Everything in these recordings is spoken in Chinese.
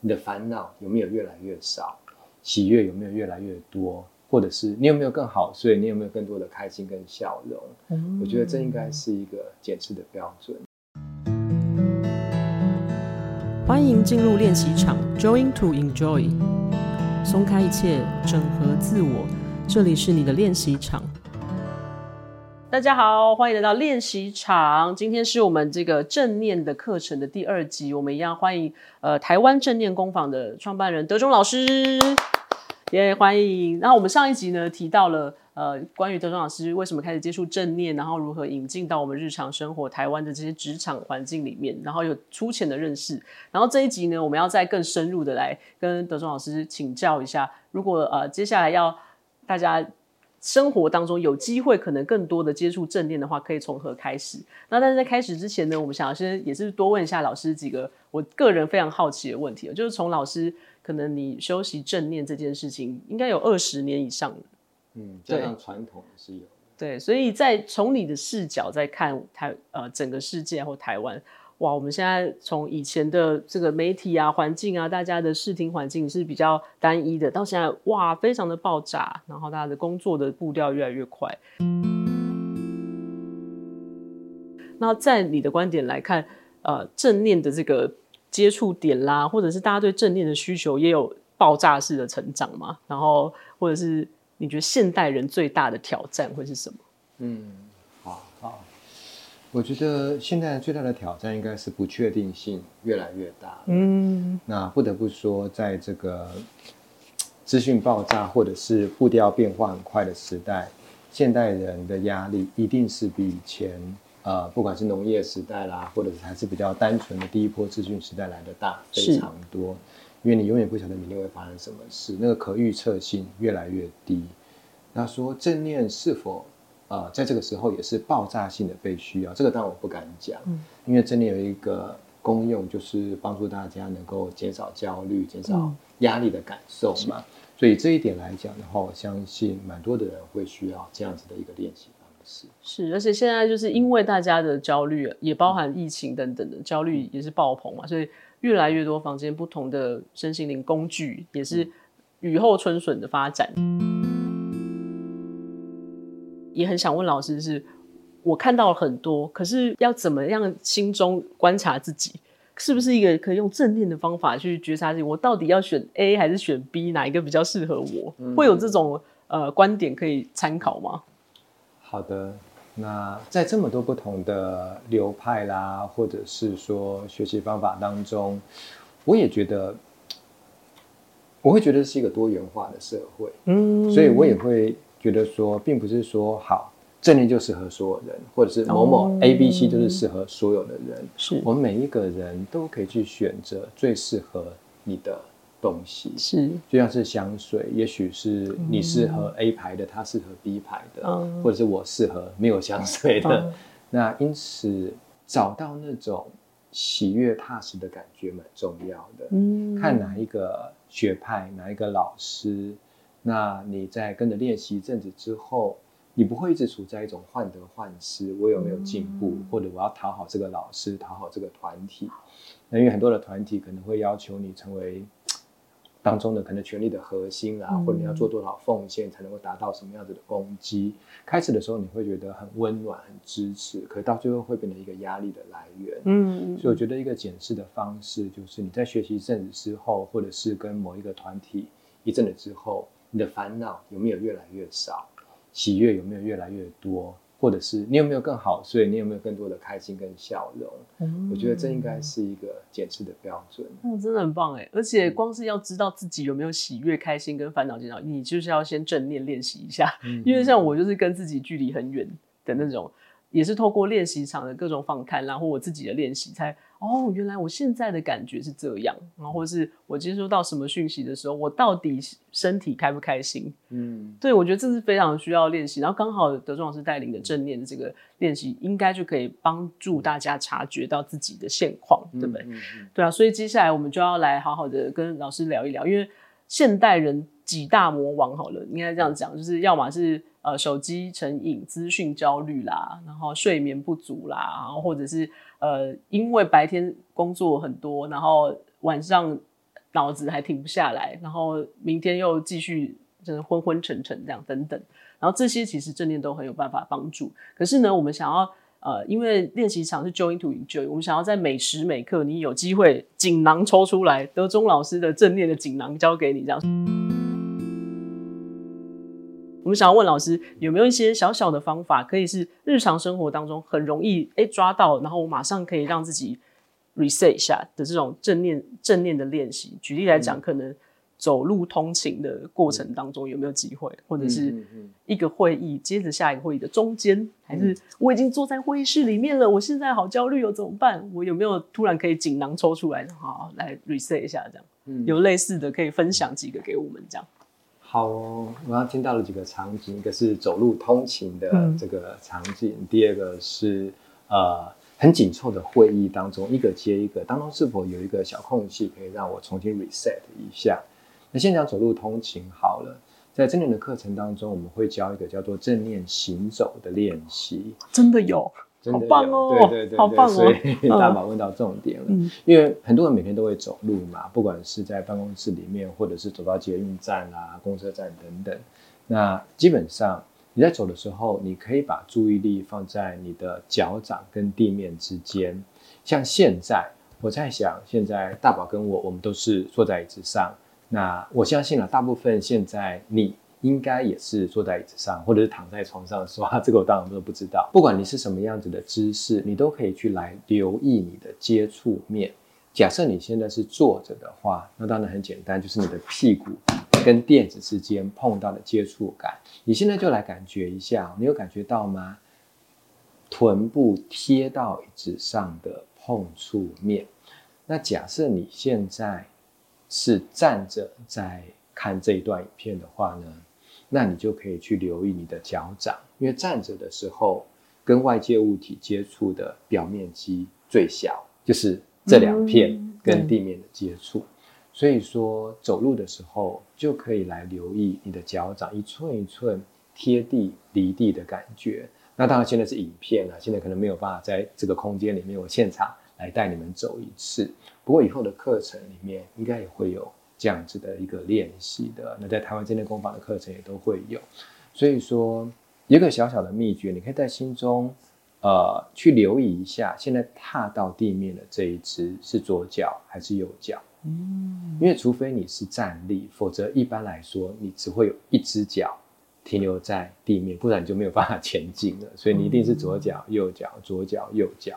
你的烦恼有没有越来越少，喜悦有没有越来越多，或者是你有没有更好睡，你有没有更多的开心跟笑容、我觉得这应该是一个检视的标准。欢迎进入练习场 Join to Enjoy， 松开一切，整合自我，这里是你的练习场。大家好，欢迎来到练习场。今天是我们这个正念的课程的第二集，我们一样欢迎台湾正念工坊的创办人德中老师，也欢迎。那我们上一集呢提到了关于德中老师为什么开始接触正念，然后如何引进到我们日常生活台湾的这些职场环境里面，然后有粗浅的认识。然后这一集呢，我们要再更深入的来跟德中老师请教一下，如果接下来要大家生活当中有机会可能更多的接触正念的话，可以从何开始？那但是在开始之前呢，我们想要先也是多问一下老师几个我个人非常好奇的问题，就是从老师可能你修习正念这件事情应该有20年以上了，加上传统是有的，对，所以在从你的视角在看整个世界或台湾，哇，我们现在从以前的这个媒体啊、环境啊，大家的视听环境是比较单一的，到现在哇，非常的爆炸，然后大家的工作的步调越来越快。那在你的观点来看，正念的这个接触点啦，或者是大家对正念的需求也有爆炸式的成长嘛？然后或者是你觉得现代人最大的挑战会是什么？好。我觉得现在最大的挑战应该是不确定性越来越大。那不得不说，在这个资讯爆炸或者是步调变化很快的时代，现代人的压力一定是比以前不管是农业时代啦，或者是还是比较单纯的第一波资讯时代来的大非常多。因为你永远不晓得明天会发生什么事，那个可预测性越来越低。那说正念是否在这个时候也是爆炸性的被需要，这个当然我不敢讲，因为真的有一个功用，就是帮助大家能够减少焦虑、减少压力的感受嘛。所以这一点来讲的话，我相信蛮多的人会需要这样子的一个练习方式。是，而且现在就是因为大家的焦虑，也包含疫情等等的焦虑也是爆棚嘛，所以越来越多坊间不同的身心灵工具也是雨后春笋的发展。也很想问老师，是我看到了很多，可是要怎么样心中观察自己是不是一个可以用正念的方法去觉察自己，我到底要选 A 还是选 B， 哪一个比较适合我，会有这种观点可以参考吗？好的，那在这么多不同的流派啦，或者是说学习方法当中，我会觉得是一个多元化的社会，所以我也会觉得说，并不是说好正念就适合所有人，或者是某某 ABC 就是适合所有的人，是我们每一个人都可以去选择最适合你的东西，是就像是香水，也许是你适合 A 牌的，他适合 B 牌的，或者是我适合没有香水的，那因此找到那种喜悦踏实的感觉蛮重要的，看哪一个学派，哪一个老师，那你在跟着练习一阵子之后，你不会一直处在一种患得患失，我有没有进步，或者我要讨好这个老师，讨好这个团体。那因为很多的团体可能会要求你成为当中的可能权力的核心啊，或者你要做多少奉献才能够达到什么样子的攻击。开始的时候你会觉得很温暖很支持，可是到最后会变成一个压力的来源。所以我觉得一个检视的方式就是你在学习一阵子之后，或者是跟某一个团体一阵子之后，你的烦恼有没有越来越少，喜悦有没有越来越多，或者是你有没有更好睡，你有没有更多的开心跟笑容，我觉得这应该是一个检视的标准。真的很棒耶，而且光是要知道自己有没有喜悦、开心跟烦恼减少，你就是要先正念练习一下，因为像我就是跟自己距离很远的那种，也是透过练习场的各种访谈啦，或我自己的练习才原来我现在的感觉是这样，然后或是我接收到什么讯息的时候，我到底身体开不开心。对，我觉得这是非常需要练习，然后刚好德中老师带领的正念的这个练习应该就可以帮助大家察觉到自己的现况，对不对？对啊，所以接下来我们就要来好好的跟老师聊一聊，因为现代人几大魔王好了，应该这样讲，就是要么是手机成瘾、资讯焦虑啦，然后睡眠不足啦，然后或者是因为白天工作很多，然后晚上脑子还停不下来，然后明天又继续就是昏昏沉沉这样等等。然后这些其实正念都很有办法帮助。可是呢，我们想要因为练习场是 Join to Enjoy， 我们想要在每时每刻你有机会锦囊抽出来，德中老师的正念的锦囊交给你这样。我们想要问老师有没有一些小小的方法，可以是日常生活当中很容易抓到，然后我马上可以让自己 reset 一下的这种正念的练习。举例来讲，可能走路通勤的过程当中有没有机会，或者是一个会议接着下一个会议的中间，还是我已经坐在会议室里面了，我现在好焦虑怎么办，我有没有突然可以锦囊抽出来好来 reset 一下这样。有类似的可以分享几个给我们这样。好哦，我刚听到了几个场景，一个是走路通勤的这个场景，第二个是很紧凑的会议当中一个接一个当中是否有一个小空隙可以让我重新 reset 一下。那先讲走路通勤好了，在正念的课程当中，我们会教一个叫做正念行走的练习。真的有，真的有，好棒哦！对，好棒哦！所以大宝问到重点了，因为很多人每天都会走路嘛，不管是在办公室里面，或者是走到捷运站啦、公车站等等。那基本上你在走的时候，你可以把注意力放在你的脚掌跟地面之间。像现在，我在想，现在大宝跟我，我们都是坐在椅子上。那我相信了，大部分现在你应该也是坐在椅子上，或者是躺在床上刷，这个我当然都不知道。不管你是什么样子的姿势，你都可以去来留意你的接触面。假设你现在是坐着的话，那当然很简单，就是你的屁股跟垫子之间碰到的接触感。你现在就来感觉一下，你有感觉到吗？臀部贴到椅子上的碰触面。那假设你现在是站着在看这一段影片的话呢，那你就可以去留意你的脚掌，因为站着的时候跟外界物体接触的表面积最小，就是这两片跟地面的接触。所以说走路的时候就可以来留意你的脚掌一寸一寸贴地离地的感觉。那当然现在是影片啊，现在可能没有办法在这个空间里面我现场来带你们走一次，不过以后的课程里面应该也会有这样子的一个练习的。那在台湾正念工坊的课程也都会有，所以说有一个小小的秘诀，你可以在心中去留意一下，现在踏到地面的这一只是左脚还是右脚？因为除非你是站立，否则一般来说你只会有一只脚停留在地面，不然你就没有办法前进了。所以你一定是左脚右脚左脚右脚。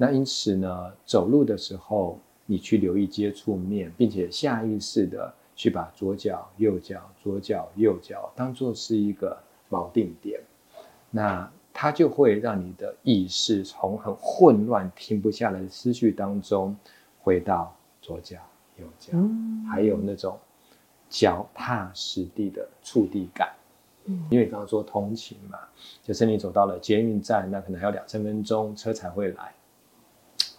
那因此呢，走路的时候你去留意接触面，并且下意识的去把左脚右脚左脚右脚当作是一个锚定点，那它就会让你的意识从很混乱停不下来的思绪当中回到左脚右脚，还有那种脚踏实地的触地感。因为你刚刚说通勤嘛，就是你走到了捷运站，那可能还有2-3分钟车才会来。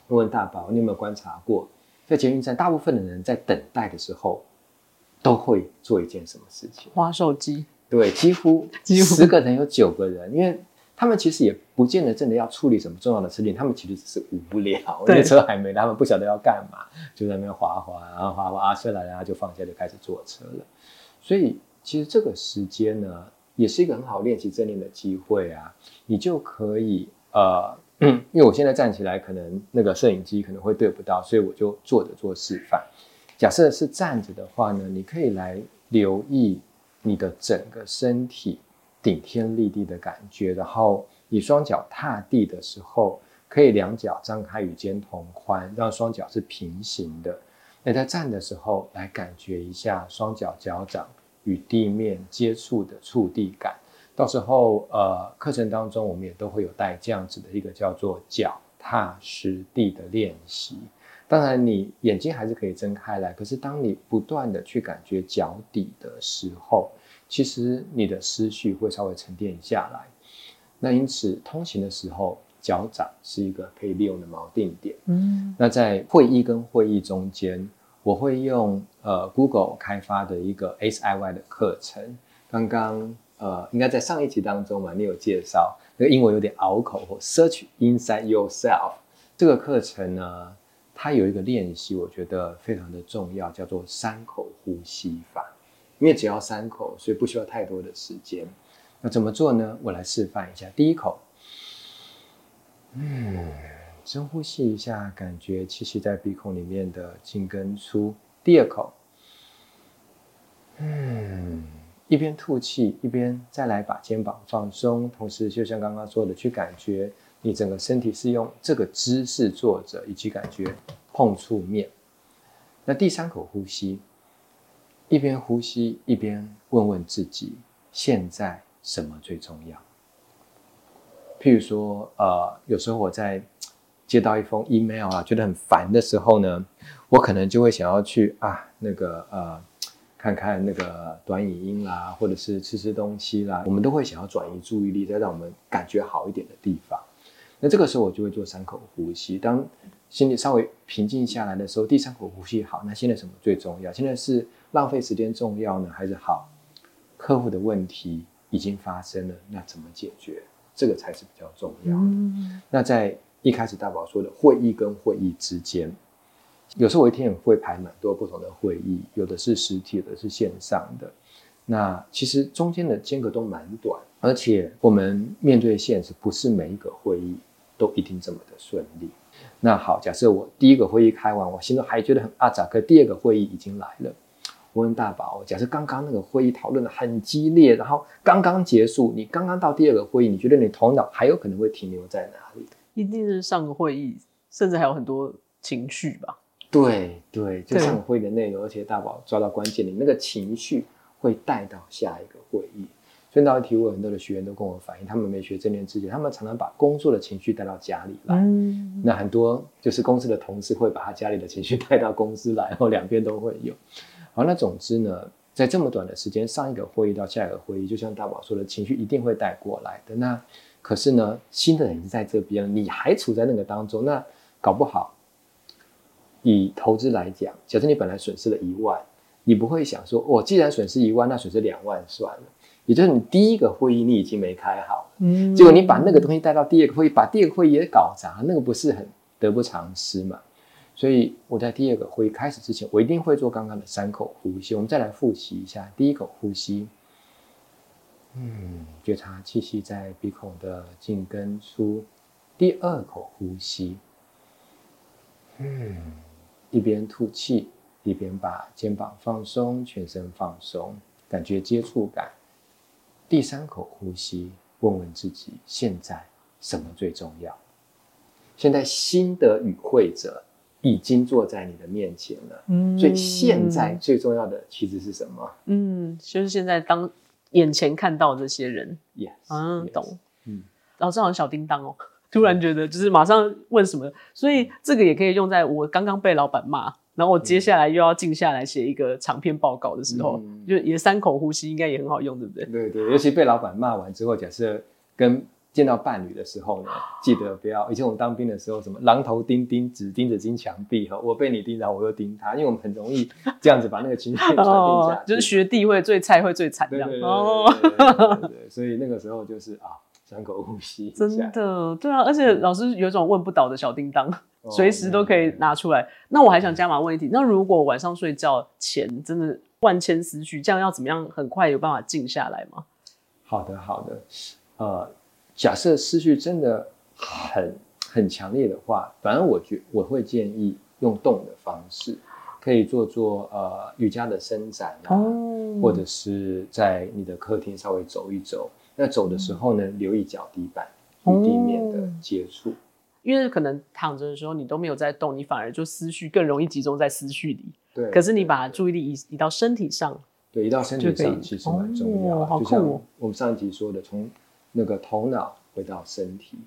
问大宝，你有没有观察过，在捷运站大部分的人在等待的时候都会做一件什么事情？滑手机。对，几乎10个人有9个人，因为他们其实也不见得真的要处理什么重要的事情，他们其实只是无聊，因为车还没来，他们不晓得要干嘛，就在那边滑，然后滑车来，然后就放下就开始坐车了。所以其实这个时间呢，也是一个很好练习正念的机会啊。你就可以因为我现在站起来，可能那个摄影机可能会对不到，所以我就坐着做示范。假设是站着的话呢，你可以来留意你的整个身体顶天立地的感觉，然后你双脚踏地的时候，可以两脚张开与肩同宽，让双脚是平行的。那在站的时候，来感觉一下双脚脚掌与地面接触的触地感。到时候课程当中我们也都会有带这样子的一个叫做脚踏实地的练习。当然你眼睛还是可以睁开来，可是当你不断的去感觉脚底的时候，其实你的思绪会稍微沉淀下来。那因此通行的时候，脚掌是一个可以利用的锚定点。那在会议跟会议中间，我会用Google 开发的一个 SIY 的课程。刚刚应该在上一集当中嘛，你有介绍那个英文有点拗口，Search Inside Yourself 这个课程呢，它有一个练习，我觉得非常的重要，叫做三口呼吸法。因为只要三口，所以不需要太多的时间。那怎么做呢？我来示范一下。第一口，深呼吸一下，感觉气息在鼻孔里面的进跟出。第二口，一边吐气，一边再来把肩膀放松，同时就像刚刚说的，去感觉你整个身体是用这个姿势坐着，以及感觉碰触面。那第三口呼吸，一边呼吸一边问问自己，现在什么最重要？譬如说，有时候我在接到一封 email 啊，觉得很烦的时候呢，我可能就会想要去看看那个短影音啦，或者是吃东西啦，我们都会想要转移注意力，再让我们感觉好一点的地方。那这个时候我就会做三口呼吸，当心里稍微平静下来的时候，第三口呼吸，好，那现在什么最重要？现在是浪费时间重要呢，还是好客户的问题已经发生了，那怎么解决？这个才是比较重要的。那在一开始大宝说的会议跟会议之间，有时候我一天也会排蛮多不同的会议，有的是实体，有的是线上的。那其实中间的间隔都蛮短，而且我们面对现实，不是每一个会议都一定这么的顺利。那好，假设我第一个会议开完，我心中还觉得很阿杂，可第二个会议已经来了。我问大宝，假设刚刚那个会议讨论的很激烈，然后刚刚结束，你刚刚到第二个会议，你觉得你头脑还有可能会停留在哪里？一定是上个会议，甚至还有很多情绪吧。对，就上个会议的内容，而且大宝抓到关键点，那个情绪会带到下一个会议。所以那道题，我很多的学员都跟我反映，他们没学正念之前，他们常常把工作的情绪带到家里来。那很多就是公司的同事会把他家里的情绪带到公司来，然后两边都会有。好，那总之呢，在这么短的时间，上一个会议到下一个会议，就像大宝说的，情绪一定会带过来的。那可是呢，新的人已经在这边，你还处在那个当中，那搞不好，以投资来讲，假设你本来损失了1万，你不会想说，既然损失1万，那损失2万算了。也就是你第一个会议你已经没开好了，结果你把那个东西带到第二个会议，把第二个会议也搞砸，那个不是很得不偿失嘛？所以我在第二个会议开始之前，我一定会做刚刚的三口呼吸。我们再来复习一下，第一口呼吸，觉察气息在鼻孔的进跟出。第二口呼吸，一边吐气，一边把肩膀放松，全身放松，感觉接触感。第三口呼吸，问问自己，现在什么最重要？现在新的与会者已经坐在你的面前了，所以现在最重要的其实是什么？就是现在当眼前看到这些人。yes，懂。老师好像小叮当哦，突然觉得就是马上问什么，所以这个也可以用在我刚刚被老板骂，然后我接下来又要静下来写一个长篇报告的时候，就也三口呼吸应该也很好用，对不对？对，尤其被老板骂完之后，假设跟见到伴侣的时候呢，记得不要。以前我们当兵的时候，什么榔头钉钉子，钉着金墙壁，我被你盯着，我又盯他，因为我们很容易这样子把那个情绪传递下去。就是学弟会最菜，会最惨这样。对，所以那个时候就是三口呼吸，真的对啊，而且老师有一种问不倒的小叮当，随时都可以拿出来。那我还想加码问一题，那如果晚上睡觉前真的万千思绪，这样要怎么样很快有办法静下来吗？好的，假设思绪真的很强烈的话，反正我会建议用动的方式，可以做瑜伽的伸展或者是在你的客厅稍微走一走。那走的时候呢，留意脚底板与地面的接触，因为可能躺着的时候你都没有在动，你反而就思绪更容易集中在思绪里。对，可是你把注意力移到身体上，移到身体上其实蛮重要。好酷哦！就像我们上一集说的，从那个头脑回到身体。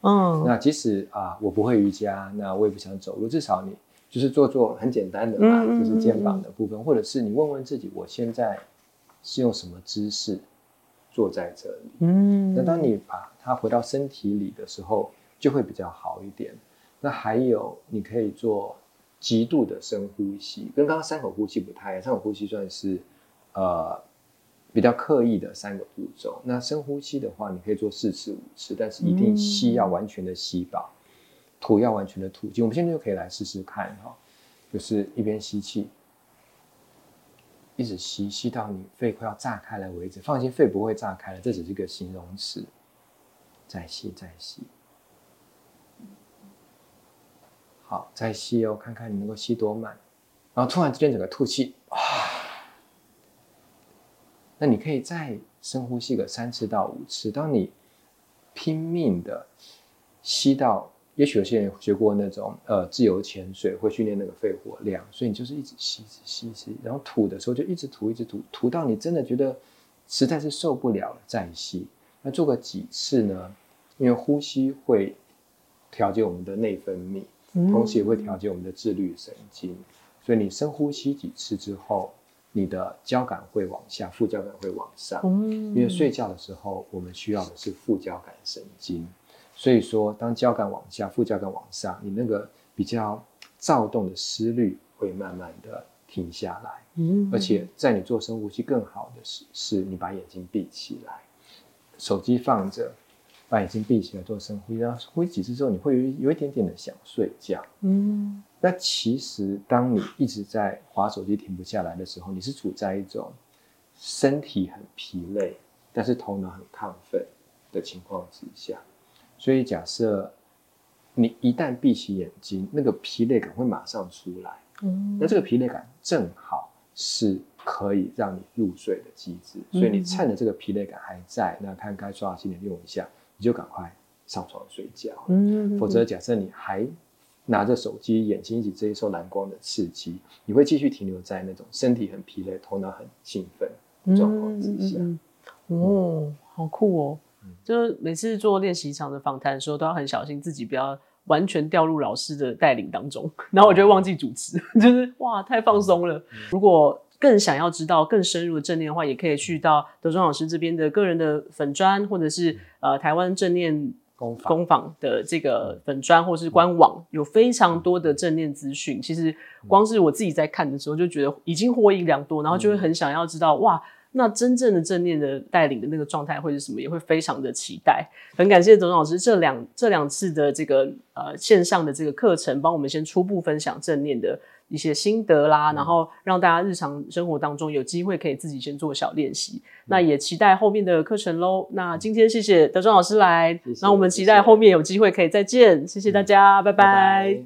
那即使我不会瑜伽，那我也不想走路，至少你就是做很简单的嘛，就是肩膀的部分，或者是你问问自己，我现在是用什么姿势坐在这里。那当你把它回到身体里的时候，就会比较好一点。那还有，你可以做极度的深呼吸，跟刚刚三口呼吸不太一样。三口呼吸算是比较刻意的三个步骤。那深呼吸的话，你可以做4次5次，但是一定吸要完全的吸饱，吐要完全的吐尽。我们现在就可以来试试看就是一边吸气，一直吸，吸到你肺快要炸开了为止。放心，肺不会炸开了，这只是个形容词。再吸，再吸。好，再吸哦，看看你能够吸多满。然后突然之间整个吐气，哇！那你可以再深呼吸个3次到5次。当你拼命的吸到，也许有些人学过那种自由潜水，会训练那个肺活量，所以你就是一直吸，一直吸，一直吸，然后吐的时候就一直吐，一直吐，吐到你真的觉得实在是受不了了，再吸。那做个几次呢？因为呼吸会调节我们的内分泌，同时也会调节我们的自律神经，所以你深呼吸几次之后，你的交感会往下，副交感会往上。因为睡觉的时候，我们需要的是副交感神经。所以说，当交感往下，副交感往上，你那个比较躁动的思虑会慢慢的停下来。而且在你做深呼吸更好的是你把眼睛闭起来，手机放着，把眼睛闭起来做深呼吸，然后呼吸几次之后，你会有一点点的想睡觉。那其实当你一直在滑手机停不下来的时候，你是处在一种身体很疲累，但是头脑很亢奋的情况之下。所以假设你一旦闭起眼睛，那个疲累感会马上出来。那这个疲累感正好是可以让你入睡的机制。所以你趁着这个疲累感还在，那看该刷牙洗脸用一下，你就赶快上床睡觉。否则假设你还拿着手机，眼睛一直接受蓝光的刺激，你会继续停留在那种身体很疲累、头脑很兴奋的状况之下。好酷哦！就是每次做练习场的访谈的时候，都要很小心自己不要完全掉入老师的带领当中，然后我就会忘记主持，就是哇太放松了。如果更想要知道更深入的正念的话，也可以去到德中老师这边的个人的粉专，或者是台湾正念工坊的这个粉专或是官网，有非常多的正念资讯。其实光是我自己在看的时候，就觉得已经获益良多，然后就会很想要知道哇，那真正的正念的带领的那个状态会是什么，也会非常的期待。很感谢德中老师这两次的这个线上的这个课程，帮我们先初步分享正念的一些心得啦，然后让大家日常生活当中有机会可以自己先做小练习。那也期待后面的课程咯。那今天谢谢德中老师来，那我们期待后面有机会可以再见。谢谢大家，拜拜。